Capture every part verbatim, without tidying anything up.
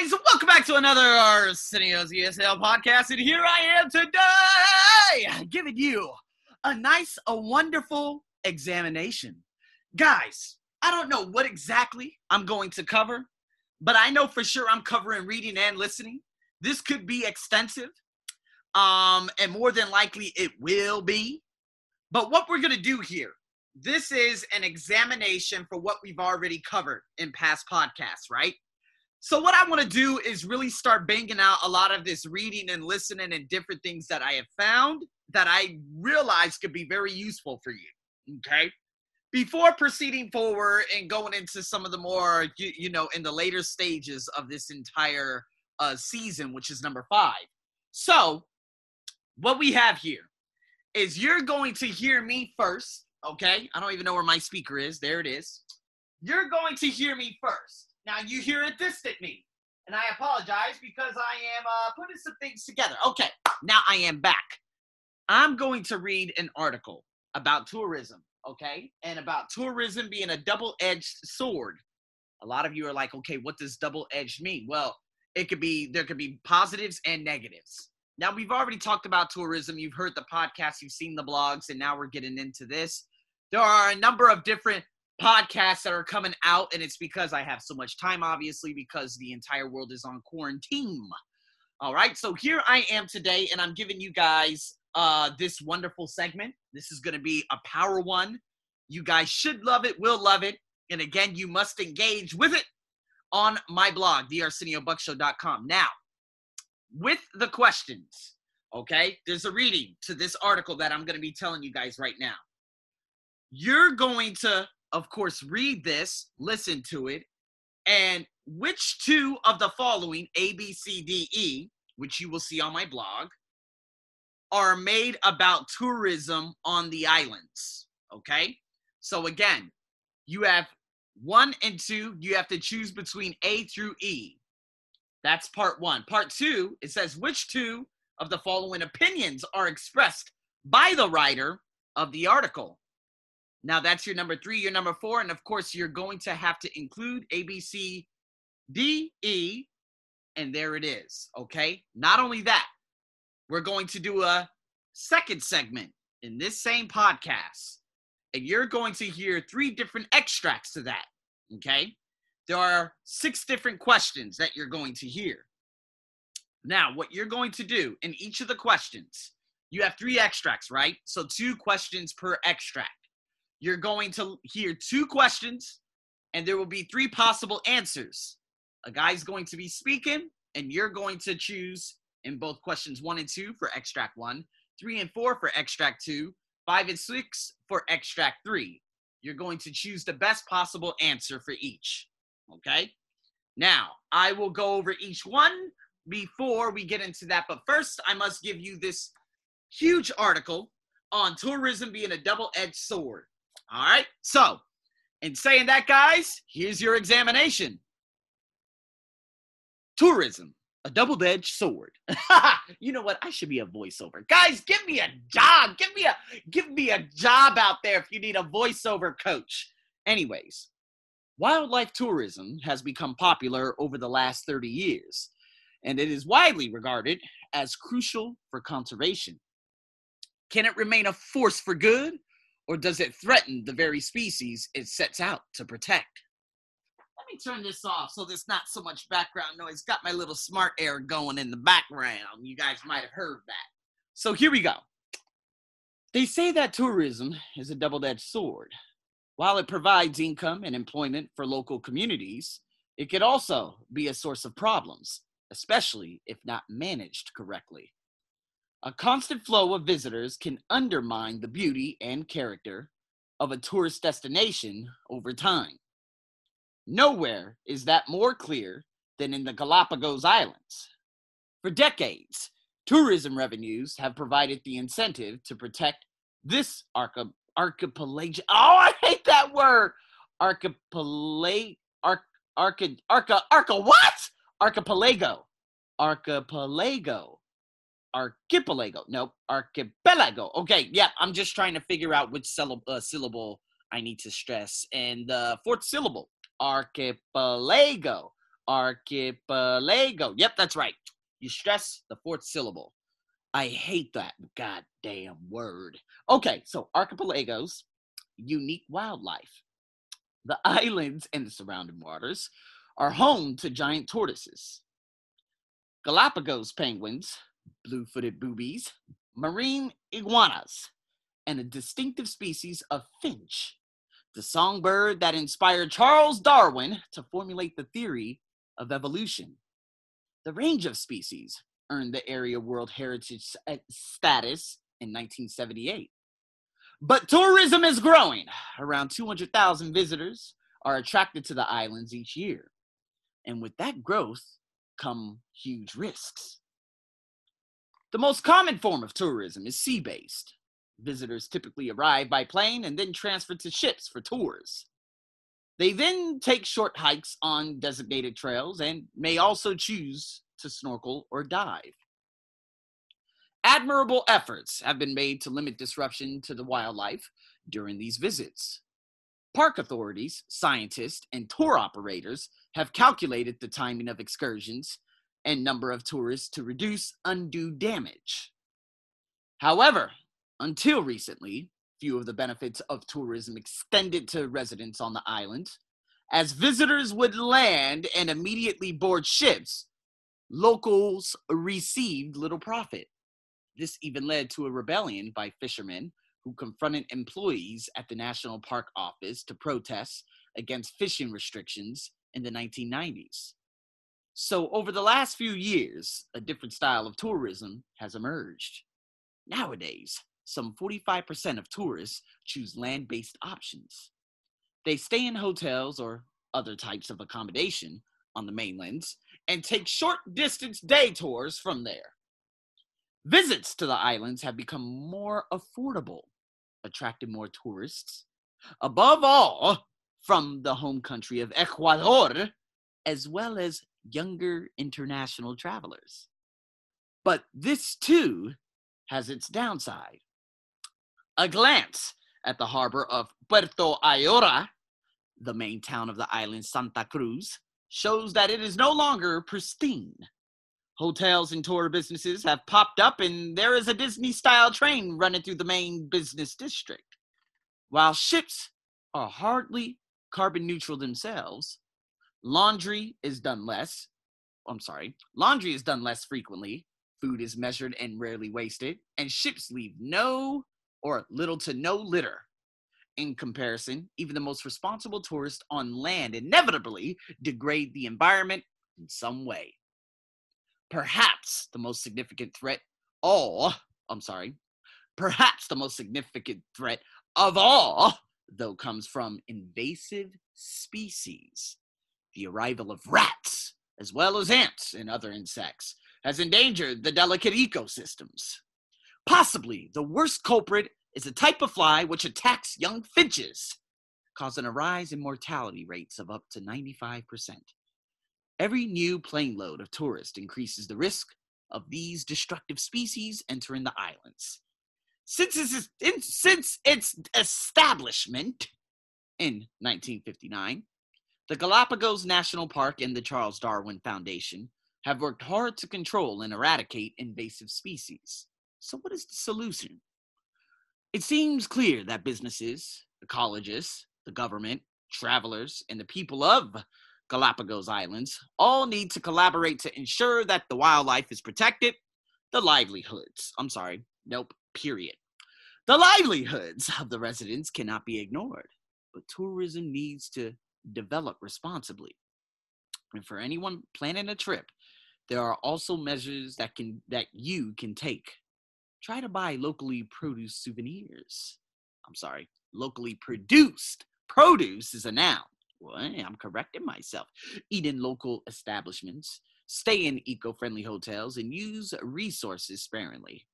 guys, welcome back to another Arsenio's E S L podcast, and here I am today giving you a nice, a wonderful examination. Guys, I don't know what exactly I'm going to cover, but I know for sure I'm covering reading and listening. This could be extensive, um, and more than likely it will be. But what we're going to do here, this is an examination for what we've already covered in past podcasts, right? So what I want to do is really start banging out a lot of this reading and listening and different things that I have found that I realize could be very useful for you, okay? Before proceeding forward and going into some of the more, you, you know, in the later stages of this entire uh, season, which is number five. So what we have here is you're going to hear me first, okay? I don't even know where my speaker is. There it is. You're going to hear me first. Now, you hear it distant me, and I apologize because I am uh, putting some things together. Okay, now I am back. I'm going to read an article about tourism, okay, and about tourism being a double-edged sword. A lot of you are like, okay, what does double-edged mean? Well, it could be there could be positives and negatives. Now, we've already talked about tourism. You've heard the podcast. You've seen the blogs, and now we're getting into this. There are a number of different podcasts that are coming out, and it's because I have so much time, obviously, because the entire world is on quarantine. All right, so here I am today, and I'm giving you guys uh this wonderful segment. This is going to be a power one. You guys should love it, will love it, and again, you must engage with it on my blog, the arsenio buck show dot com. Now, with the questions, okay, there's a reading to this article that I'm going to be telling you guys right now. You're going to, of course, read this, listen to it, and which two of the following, A, B, C, D, E, which you will see on my blog, are made about tourism on the islands, okay? So again, you have one and two. You have to choose between A through E. That's part one. Part two, it says, which two of the following opinions are expressed by the writer of the article? Now, that's your number three, your number four, and, of course, you're going to have to include A, B, C, D, E, and there it is, okay? Not only that, we're going to do a second segment in this same podcast, and you're going to hear three different extracts to that, okay? There are six different questions that you're going to hear. Now, what you're going to do in each of the questions, you have three extracts, right? So two questions per extract. You're going to hear two questions, and there will be three possible answers. A guy's going to be speaking, and you're going to choose in both questions one and two for extract one, three and four for extract two, five and six for extract three. You're going to choose the best possible answer for each, okay? Now, I will go over each one before we get into that, but first I must give you this huge article on tourism being a double-edged sword. All right, so in saying that, guys, here's your examination. Tourism, a double-edged sword. You know what? I should be a voiceover. Guys, give me a job. Give me a, give me a job out there if you need a voiceover coach. Anyways, wildlife tourism has become popular over the last thirty years, and it is widely regarded as crucial for conservation. Can it remain a force for good? Or does it threaten the very species it sets out to protect? Let me turn this off so there's not so much background noise. Got my little smart air going in the background. You guys might have heard that. So here we go. They say that tourism is a double-edged sword. While it provides income and employment for local communities, it could also be a source of problems, especially if not managed correctly. A constant flow of visitors can undermine the beauty and character of a tourist destination over time. Nowhere is that more clear than in the Galapagos Islands. For decades, tourism revenues have provided the incentive to protect this archip- archipelago. Oh, I hate that word! Archipelago. Arch- arca, arca, arca, what? Archipelago. Archipelago. Archipelago. Nope. Archipelago. Okay. Yeah. I'm just trying to figure out which syllab- uh, syllable I need to stress. And the uh, fourth syllable. Archipelago. archipelago. Yep, that's right. You stress the fourth syllable. I hate that goddamn word. Okay, so archipelagos, unique wildlife. The islands and the surrounding waters are home to giant tortoises, Galapagos penguins, blue-footed boobies, marine iguanas, and a distinctive species of finch, the songbird that inspired Charles Darwin to formulate the theory of evolution. The range of species earned the area World Heritage status in nineteen seventy-eight. But tourism is growing. Around two hundred thousand visitors are attracted to the islands each year. And with that growth come huge risks. The most common form of tourism is sea-based. Visitors typically arrive by plane and then transfer to ships for tours. They then take short hikes on designated trails and may also choose to snorkel or dive. Admirable efforts have been made to limit disruption to the wildlife during these visits. Park authorities, scientists, and tour operators have calculated the timing of excursions and number of tourists to reduce undue damage. However, until recently, few of the benefits of tourism extended to residents on the island, as visitors would land and immediately board ships. Locals received little profit. This even led to a rebellion by fishermen who confronted employees at the National Park Office to protest against fishing restrictions in the nineteen nineties. So over the last few years, a different style of tourism has emerged. Nowadays, some forty-five percent of tourists choose land-based options. They stay in hotels or other types of accommodation on the mainlands and take short-distance day tours from there. Visits to the islands have become more affordable, attracting more tourists, above all from the home country of Ecuador, as well as younger international travelers. But this, too, has its downside. A glance at the harbor of Puerto Ayora, the main town of the island Santa Cruz, shows that it is no longer pristine. Hotels and tour businesses have popped up, and there is a Disney-style train running through the main business district. While ships are hardly carbon neutral themselves, laundry is done less. I'm sorry, laundry is done less frequently. Food is measured and rarely wasted, and ships leave no or little to no litter. In comparison, even the most responsible tourists on land inevitably degrade the environment in some way. Perhaps the most significant threat all, I'm sorry, perhaps the most significant threat of all, though, comes from invasive species. The arrival of rats, as well as ants and other insects, has endangered the delicate ecosystems. Possibly the worst culprit is a type of fly which attacks young finches, causing a rise in mortality rates of up to ninety-five percent. Every new plane load of tourists increases the risk of these destructive species entering the islands. Since its, since its establishment in nineteen fifty-nine, the Galapagos National Park and the Charles Darwin Foundation have worked hard to control and eradicate invasive species. So what is the solution? It seems clear that businesses, ecologists, the government, travelers, and the people of Galapagos Islands all need to collaborate to ensure that the wildlife is protected, the livelihoods, I'm sorry, nope, period. The livelihoods of the residents cannot be ignored, but tourism needs to develop responsibly. And for anyone planning a trip, there are also measures that can that you can take. Try to buy locally produced souvenirs. I'm sorry, locally produced. Produce is a noun. Well, I'm correcting myself. Eat in local establishments, stay in eco-friendly hotels, and use resources sparingly.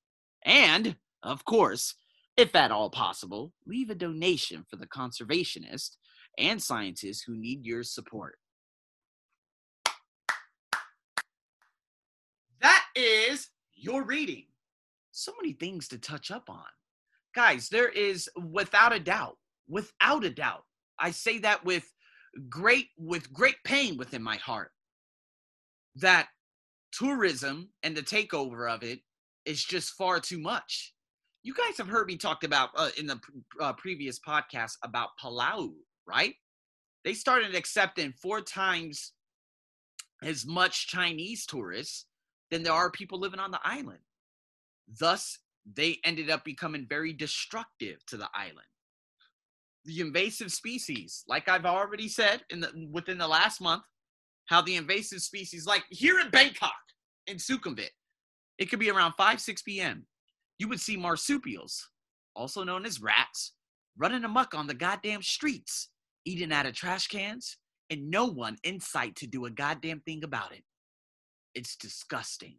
And, of course, if at all possible, leave a donation for the conservationists and scientists who need your support. Is your reading. So many things to touch up on. Guys, there is without a doubt, without a doubt, I say that with great, with great pain within my heart, that tourism and the takeover of it is just far too much. You guys have heard me talked about uh, in the uh, previous podcast about Palau, right? They started accepting four times as much Chinese tourists than there are people living on the island. Thus, they ended up becoming very destructive to the island. The invasive species, like I've already said in the, within the last month, how the invasive species, like here in Bangkok, in Sukhumvit, it could be around five, six p.m. You would see marsupials, also known as rats, running amok on the goddamn streets, eating out of trash cans, and no one in sight to do a goddamn thing about it. It's disgusting.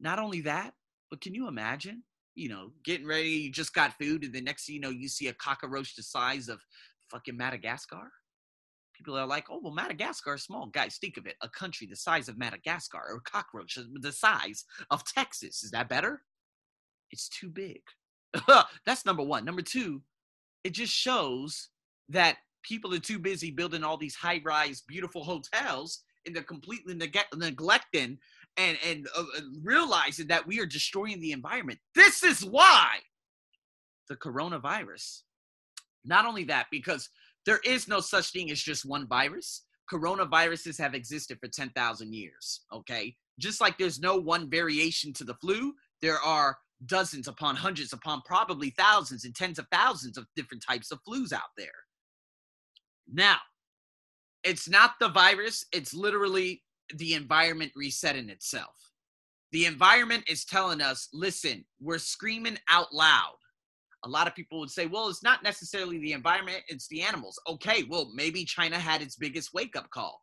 Not only that, but can you imagine, you know, getting ready, you just got food, and the next thing you know, you see a cockroach the size of fucking Madagascar? People are like, oh, well, Madagascar is small. Guys, think of it. A country the size of Madagascar, or a cockroach the size of Texas. Is that better? It's too big. That's number one. Number two, it just shows that people are too busy building all these high-rise, beautiful hotels, and they're completely neg- neglecting and, and uh, realizing that we are destroying the environment. This is why the coronavirus. Not only that, because there is no such thing as just one virus. Coronaviruses have existed for ten thousand years, okay? Just like there's no one variation to the flu, there are dozens upon hundreds upon probably thousands and tens of thousands of different types of flus out there. Now, it's not the virus. It's literally the environment resetting itself. The environment is telling us, listen, we're screaming out loud. A lot of people would say, well, it's not necessarily the environment. It's the animals. Okay, well, maybe China had its biggest wake-up call.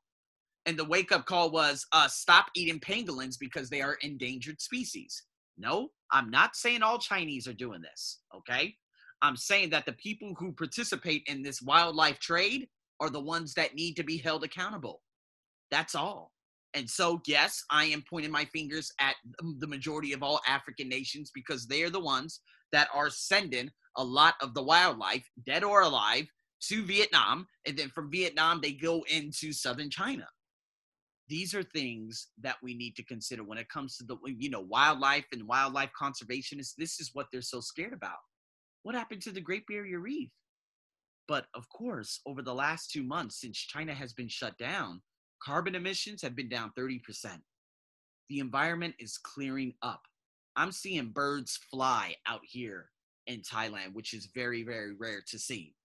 And the wake-up call was, uh, stop eating pangolins because they are endangered species. No, I'm not saying all Chinese are doing this, okay? I'm saying that the people who participate in this wildlife trade are the ones that need to be held accountable. That's all. And so, yes, I am pointing my fingers at the majority of all African nations because they are the ones that are sending a lot of the wildlife, dead or alive, to Vietnam. And then from Vietnam, they go into southern China. These are things that we need to consider when it comes to the, you know, wildlife and wildlife conservationists. This is what they're so scared about. What happened to the Great Barrier Reef? But of course, over the last two months, since China has been shut down, carbon emissions have been down thirty percent. The environment is clearing up. I'm seeing birds fly out here in Thailand, which is very, very rare to see.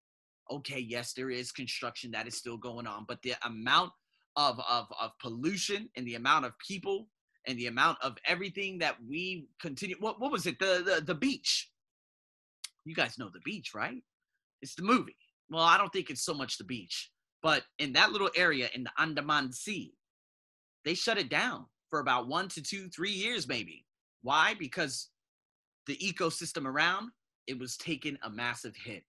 Okay, yes, there is construction that is still going on, but the amount Of, of of pollution and the amount of people and the amount of everything that we continue. What what was it? The, the the beach. You guys know the beach, right? It's the movie. Well, I don't think it's so much the beach, but in that little area in the Andaman Sea, they shut it down for about one to two, three years maybe. Why? Because the ecosystem around, it was taking a massive hit.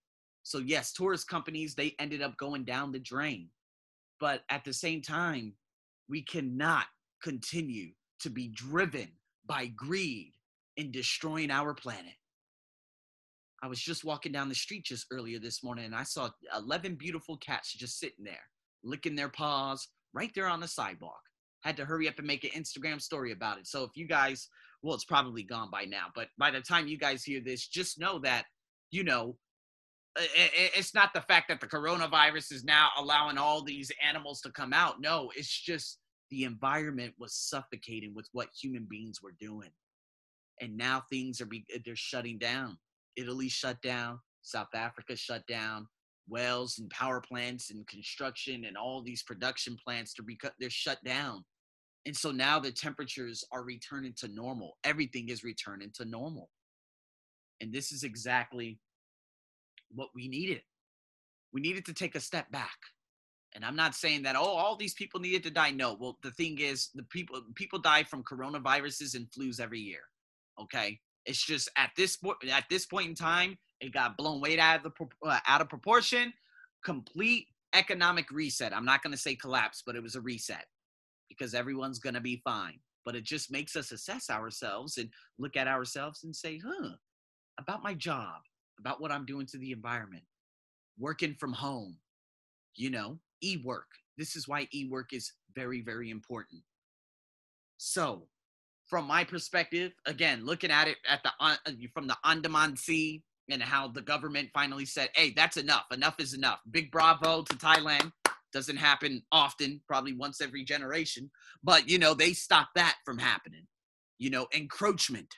So yes, tourist companies, they ended up going down the drain. But at the same time, we cannot continue to be driven by greed in destroying our planet. I was just walking down the street just earlier this morning, and I saw eleven beautiful cats just sitting there, licking their paws right there on the sidewalk. Had to hurry up and make an Instagram story about it. So if you guys, well, it's probably gone by now, but by the time you guys hear this, just know that, you know, it's not the fact that the coronavirus is now allowing all these animals to come out. No, it's just the environment was suffocating with what human beings were doing. And now things are, be- they're shutting down. Italy shut down. South Africa shut down. Wales and power plants and construction and all these production plants, to rec- they're shut down. And so now the temperatures are returning to normal. Everything is returning to normal. And this is exactly what we needed. We needed to take a step back. And I'm not saying that, oh, all these people needed to die. No. Well, the thing is, the people people die from coronaviruses and flus every year. Okay? It's just at this point, at this point in time, it got blown way out of the uh, out of proportion. Complete economic reset. I'm not going to say collapse, but it was a reset because everyone's going to be fine. But it just makes us assess ourselves and look at ourselves and say, huh, about my job, about what I'm doing to the environment, working from home, you know, e-work. This is why e-work is very, very important. So from my perspective, again, looking at it at the from the Andaman Sea and how the government finally said, hey, that's enough. Enough is enough. Big bravo to Thailand. Doesn't happen often, probably once every generation. But, you know, they stopped that from happening. You know, encroachment.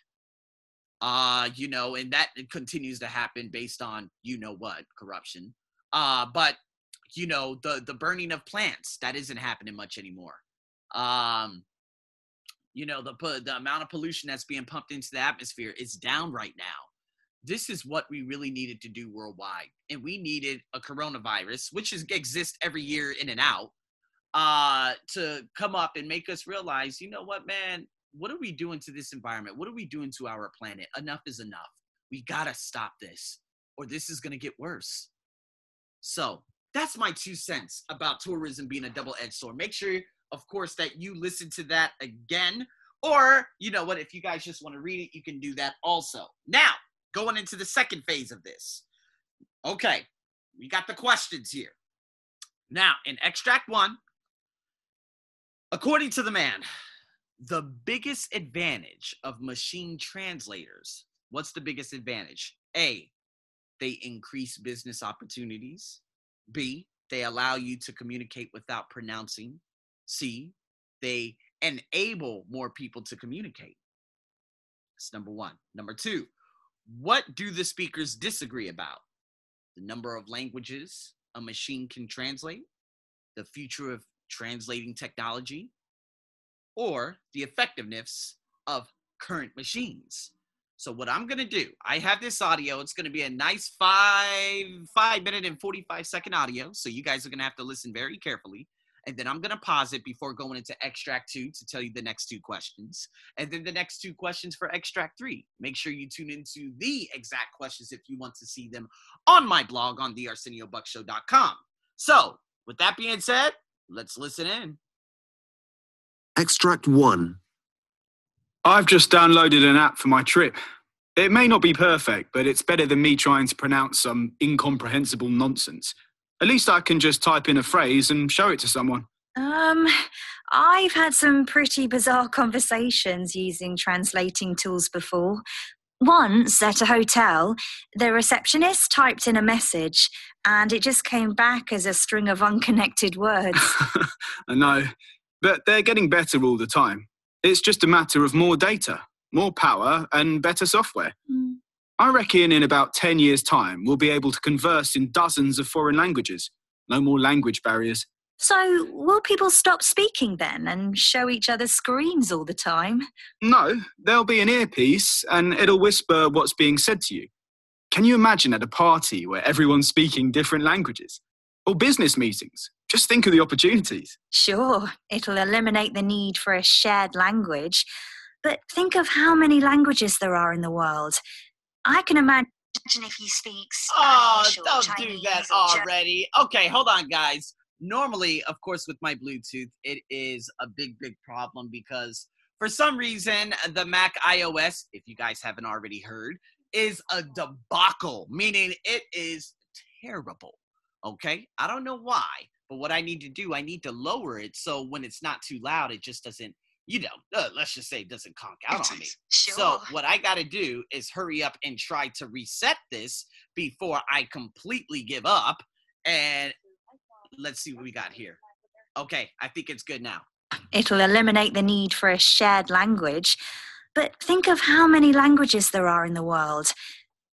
Uh, you know, and that continues to happen based on, you know what, corruption. Uh, but, you know, the, the burning of plants, that isn't happening much anymore. Um, you know, the, the amount of pollution that's being pumped into the atmosphere is down right now. This is what we really needed to do worldwide. And we needed a coronavirus, which is, exists every year in and out, uh, to come up and make us realize, you know what, man, what are we doing to this environment? What are we doing to our planet? Enough is enough. We gotta stop this, or this is gonna get worse. So that's my two cents about tourism being a double-edged sword. Make sure, of course, that you listen to that again, or you know what, if you guys just wanna read it, you can do that also. Now, going into the second phase of this. Okay, we got the questions here. Now, in extract one, according to the man, the biggest advantage of machine translators, what's the biggest advantage? A, they increase business opportunities. B, they allow you to communicate without pronouncing. C, they enable more people to communicate. That's number one. Number two, what do the speakers disagree about? The number of languages a machine can translate, the future of translating technology, or the effectiveness of current machines. So what I'm going to do, I have this audio. It's going to be a nice five, five minute and forty-five second audio. So you guys are going to have to listen very carefully. And then I'm going to pause it before going into extract two to tell you the next two questions. And then the next two questions for extract three. Make sure you tune into the exact questions if you want to see them on my blog on the arsenio buck show dot com. So with that being said, let's listen in. Extract one. I've just downloaded an app for my trip. It may not be perfect, but it's better than me trying to pronounce some incomprehensible nonsense. At least I can just type in a phrase and show it to someone. Um, I've had some pretty bizarre conversations using translating tools before. Once, at a hotel, the receptionist typed in a message and it just came back as a string of unconnected words. I know, but they're getting better all the time. It's just a matter of more data, more power, and better software. Mm. I reckon in about ten years' time, we'll be able to converse in dozens of foreign languages. No more language barriers. So, will people stop speaking then and show each other screens all the time? No, there'll be an earpiece and it'll whisper what's being said to you. Can you imagine at a party where everyone's speaking different languages? Or business meetings? Just think of the opportunities. Sure, it'll eliminate the need for a shared language. But think of how many languages there are in the world. I can imagine if you speak Spanish. Oh, don't Chinese do that already. Okay, hold on, guys. Normally, of course, with my Bluetooth, it is a big, big problem because for some reason, the Mac iOS, if you guys haven't already heard, is a debacle, meaning it is terrible, okay? I don't know why, but what I need to do, I need to lower it so when it's not too loud, it just doesn't, you know, uh, let's just say it doesn't conk out on me. Sure. So what I got to do is hurry up and try to reset this before I completely give up. And let's see what we got here. Okay, I think it's good now. It'll eliminate the need for a shared language. But think of how many languages there are in the world.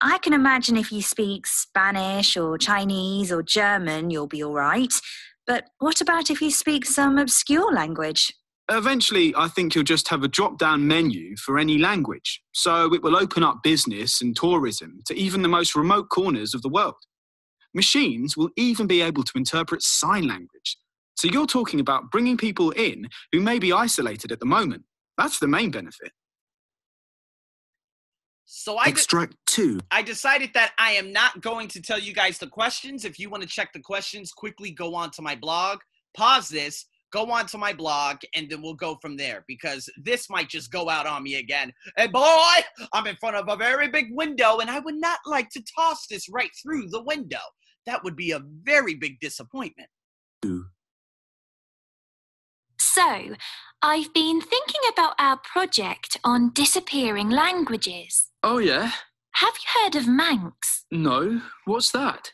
I can imagine if you speak Spanish or Chinese or German, you'll be all right. But what about if you speak some obscure language? Eventually, I think you'll just have a drop-down menu for any language, so it will open up business and tourism to even the most remote corners of the world. Machines will even be able to interpret sign language. So you're talking about bringing people in who may be isolated at the moment. That's the main benefit. So I Extract de- two. I decided that I am not going to tell you guys the questions. If you want to check the questions, quickly go on to my blog, pause this, go on to my blog, and then we'll go from there because this might just go out on me again. And boy, I'm in front of a very big window, and I would not like to toss this right through the window. That would be a very big disappointment. So, I've been thinking about our project on disappearing languages. Oh, yeah? Have you heard of Manx? No. What's that?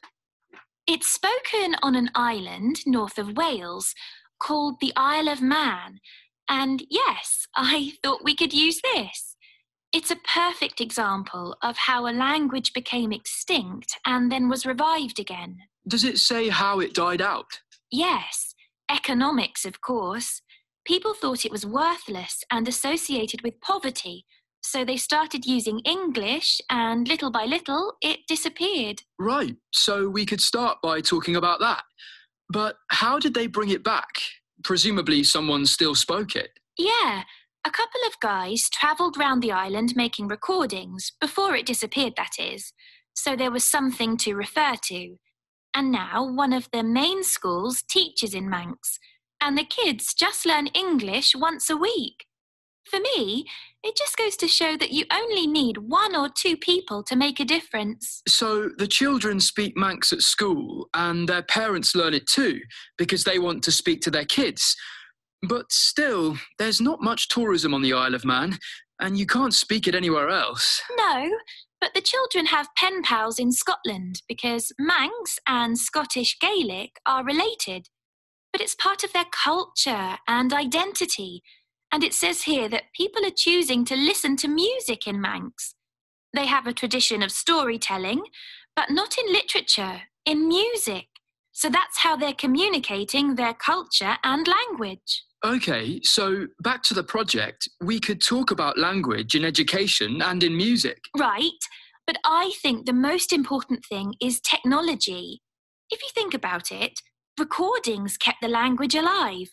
It's spoken on an island north of Wales called the Isle of Man. And yes, I thought we could use this. It's a perfect example of how a language became extinct and then was revived again. Does it say how it died out? Yes. Economics, of course. People thought it was worthless and associated with poverty, so they started using English, and little by little, it disappeared. Right, so we could start by talking about that. But how did they bring it back? Presumably someone still spoke it. Yeah. A couple of guys travelled round the island making recordings, before it disappeared, that is, so there was something to refer to. And now one of the main schools teaches in Manx, and the kids just learn English once a week. For me, it just goes to show that you only need one or two people to make a difference. So the children speak Manx at school, and their parents learn it too, because they want to speak to their kids. But still, there's not much tourism on the Isle of Man, and you can't speak it anywhere else. No, but the children have pen pals in Scotland because Manx and Scottish Gaelic are related. But it's part of their culture and identity, and it says here that people are choosing to listen to music in Manx. They have a tradition of storytelling, but not in literature, in music. So that's how they're communicating their culture and language. Okay, so back to the project, we could talk about language in education and in music. Right, but I think the most important thing is technology. If you think about it, recordings kept the language alive.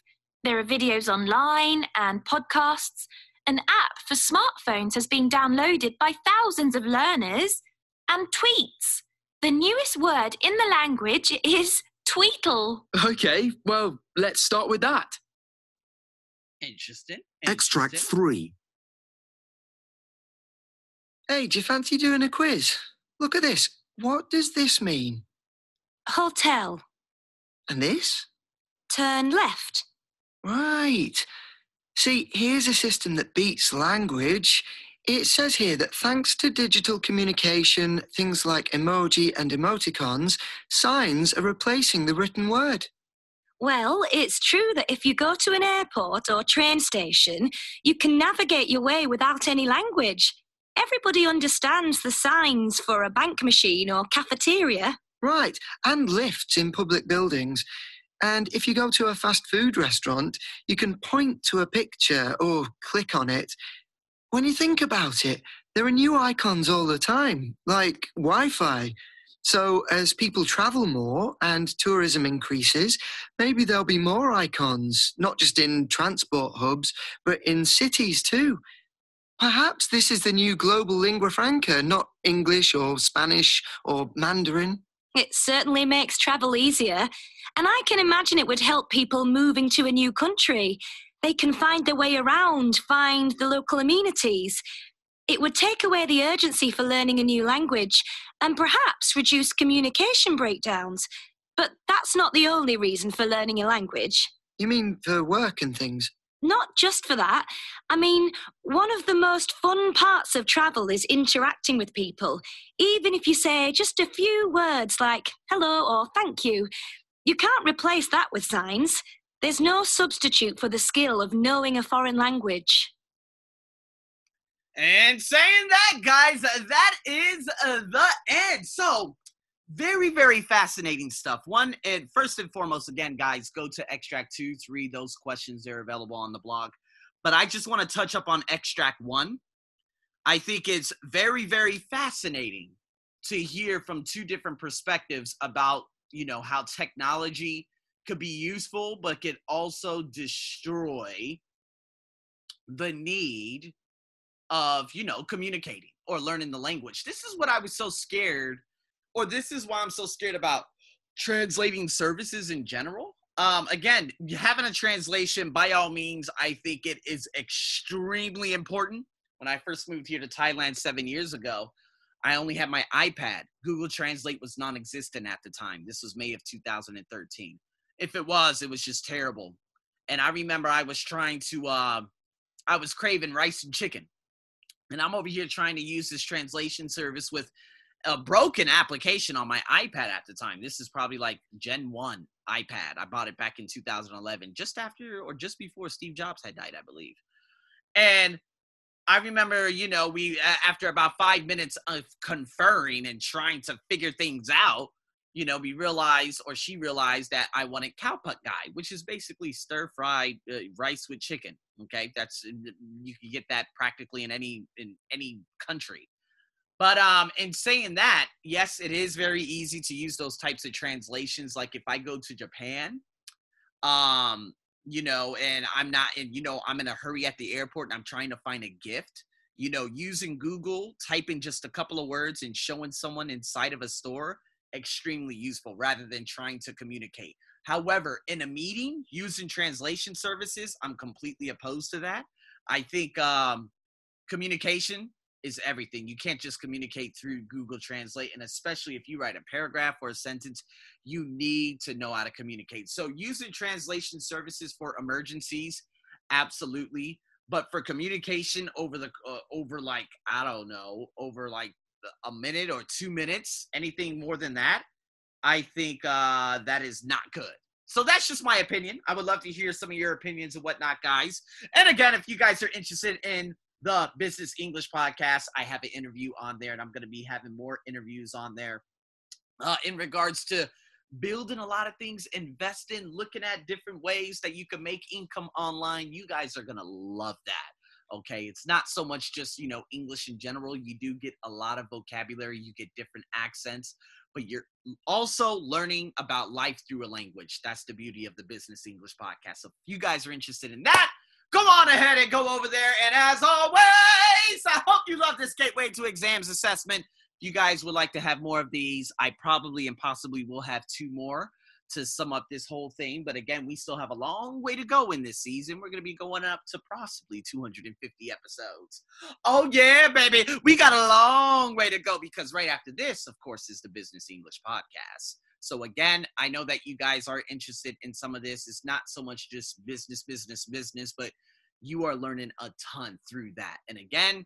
There are videos online and podcasts. An app for smartphones has been downloaded by thousands of learners, and tweets. The newest word in the language is tweetle. Okay, well, let's start with that. Interesting. Interesting. Extract three. Hey, do you fancy doing a quiz? Look at this. What does this mean? Hotel. And this? Turn left. Right. See, here's a system that beats language. It says here that thanks to digital communication, things like emoji and emoticons, signs are replacing the written word. Well, it's true that if you go to an airport or train station, you can navigate your way without any language. Everybody understands the signs for a bank machine or cafeteria. Right, and lifts in public buildings. And if you go to a fast food restaurant, you can point to a picture or click on it. When you think about it, there are new icons all the time, like Wi-Fi. So as people travel more and tourism increases, maybe there'll be more icons, not just in transport hubs, but in cities too. Perhaps this is the new global lingua franca, not English or Spanish or Mandarin. It certainly makes travel easier, and I can imagine it would help people moving to a new country. They can find their way around, find the local amenities. It would take away the urgency for learning a new language and perhaps reduce communication breakdowns. But that's not the only reason for learning a language. You mean for work and things? Not just for that. I mean, one of the most fun parts of travel is interacting with people. Even if you say just a few words like hello or thank you, you can't replace that with signs. There's no substitute for the skill of knowing a foreign language. And saying that, guys, that is uh, the end. So very, very fascinating stuff. One, and first and foremost, again, guys, go to extract two to read those questions. They're available on the blog. But I just want to touch up on extract one. I think it's very, very fascinating to hear from two different perspectives about, you know, how technology could be useful, but could also destroy the need of, you know, communicating or learning the language. This is what I was so scared, or this is why I'm so scared about translating services in general. Um, again, having a translation, by all means, I think it is extremely important. When I first moved here to Thailand seven years ago, I only had my iPad. Google Translate was non-existent at the time. This was May of two thousand thirteen. If it was, it was just terrible. And I remember I was trying to, uh, I was craving rice and chicken. And I'm over here trying to use this translation service with a broken application on my iPad at the time. This is probably like Gen one iPad. I bought it back in two thousand eleven, just after or just before Steve Jobs had died, I believe. And I remember, you know, we, after about five minutes of conferring and trying to figure things out, you know, we realized, or she realized, that I wanted cowput guy, which is basically stir-fried uh, rice with chicken. Okay, that's, you can get that practically in any in any country. But um, in saying that, yes, it is very easy to use those types of translations. Like if I go to Japan, um, you know, and I'm not, and you know, I'm in a hurry at the airport and I'm trying to find a gift. You know, using Google, typing just a couple of words and showing someone inside of a store. Extremely useful rather than trying to communicate. However, in a meeting using translation services, I'm completely opposed to that. I think um, communication is everything. You can't just communicate through Google Translate. And especially if you write a paragraph or a sentence, you need to know how to communicate. So using translation services for emergencies, absolutely. But for communication over the, uh, over like, I don't know, over like, a minute or two minutes, anything more than that, I think uh, that is not good. So that's just my opinion. I would love to hear some of your opinions and whatnot, guys. And again, if you guys are interested in the Business English podcast, I have an interview on there, and I'm going to be having more interviews on there uh, in regards to building a lot of things, investing, looking at different ways that you can make income online. You guys are going to love that. Okay, it's not so much just, you know, English in general. You do get a lot of vocabulary. You get different accents, but you're also learning about life through a language. That's the beauty of the Business English podcast. So if you guys are interested in that, go on ahead and go over there. And as always, I hope you love this gateway to exams assessment. If you guys would like to have more of these, I probably and possibly will have two more to sum up this whole thing. But again, we still have a long way to go in this season. We're going to be going up to possibly two hundred fifty episodes. Oh yeah, baby. We got a long way to go, because right after this, of course, is the Business English podcast. So again, I know that you guys are interested in some of this. It's not so much just business, business, business, but you are learning a ton through that. And again,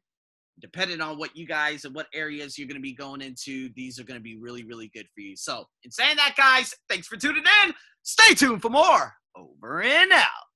depending on what you guys and what areas you're going to be going into, these are going to be really, really good for you. So in saying that, guys, thanks for tuning in. Stay tuned for more. Over and out.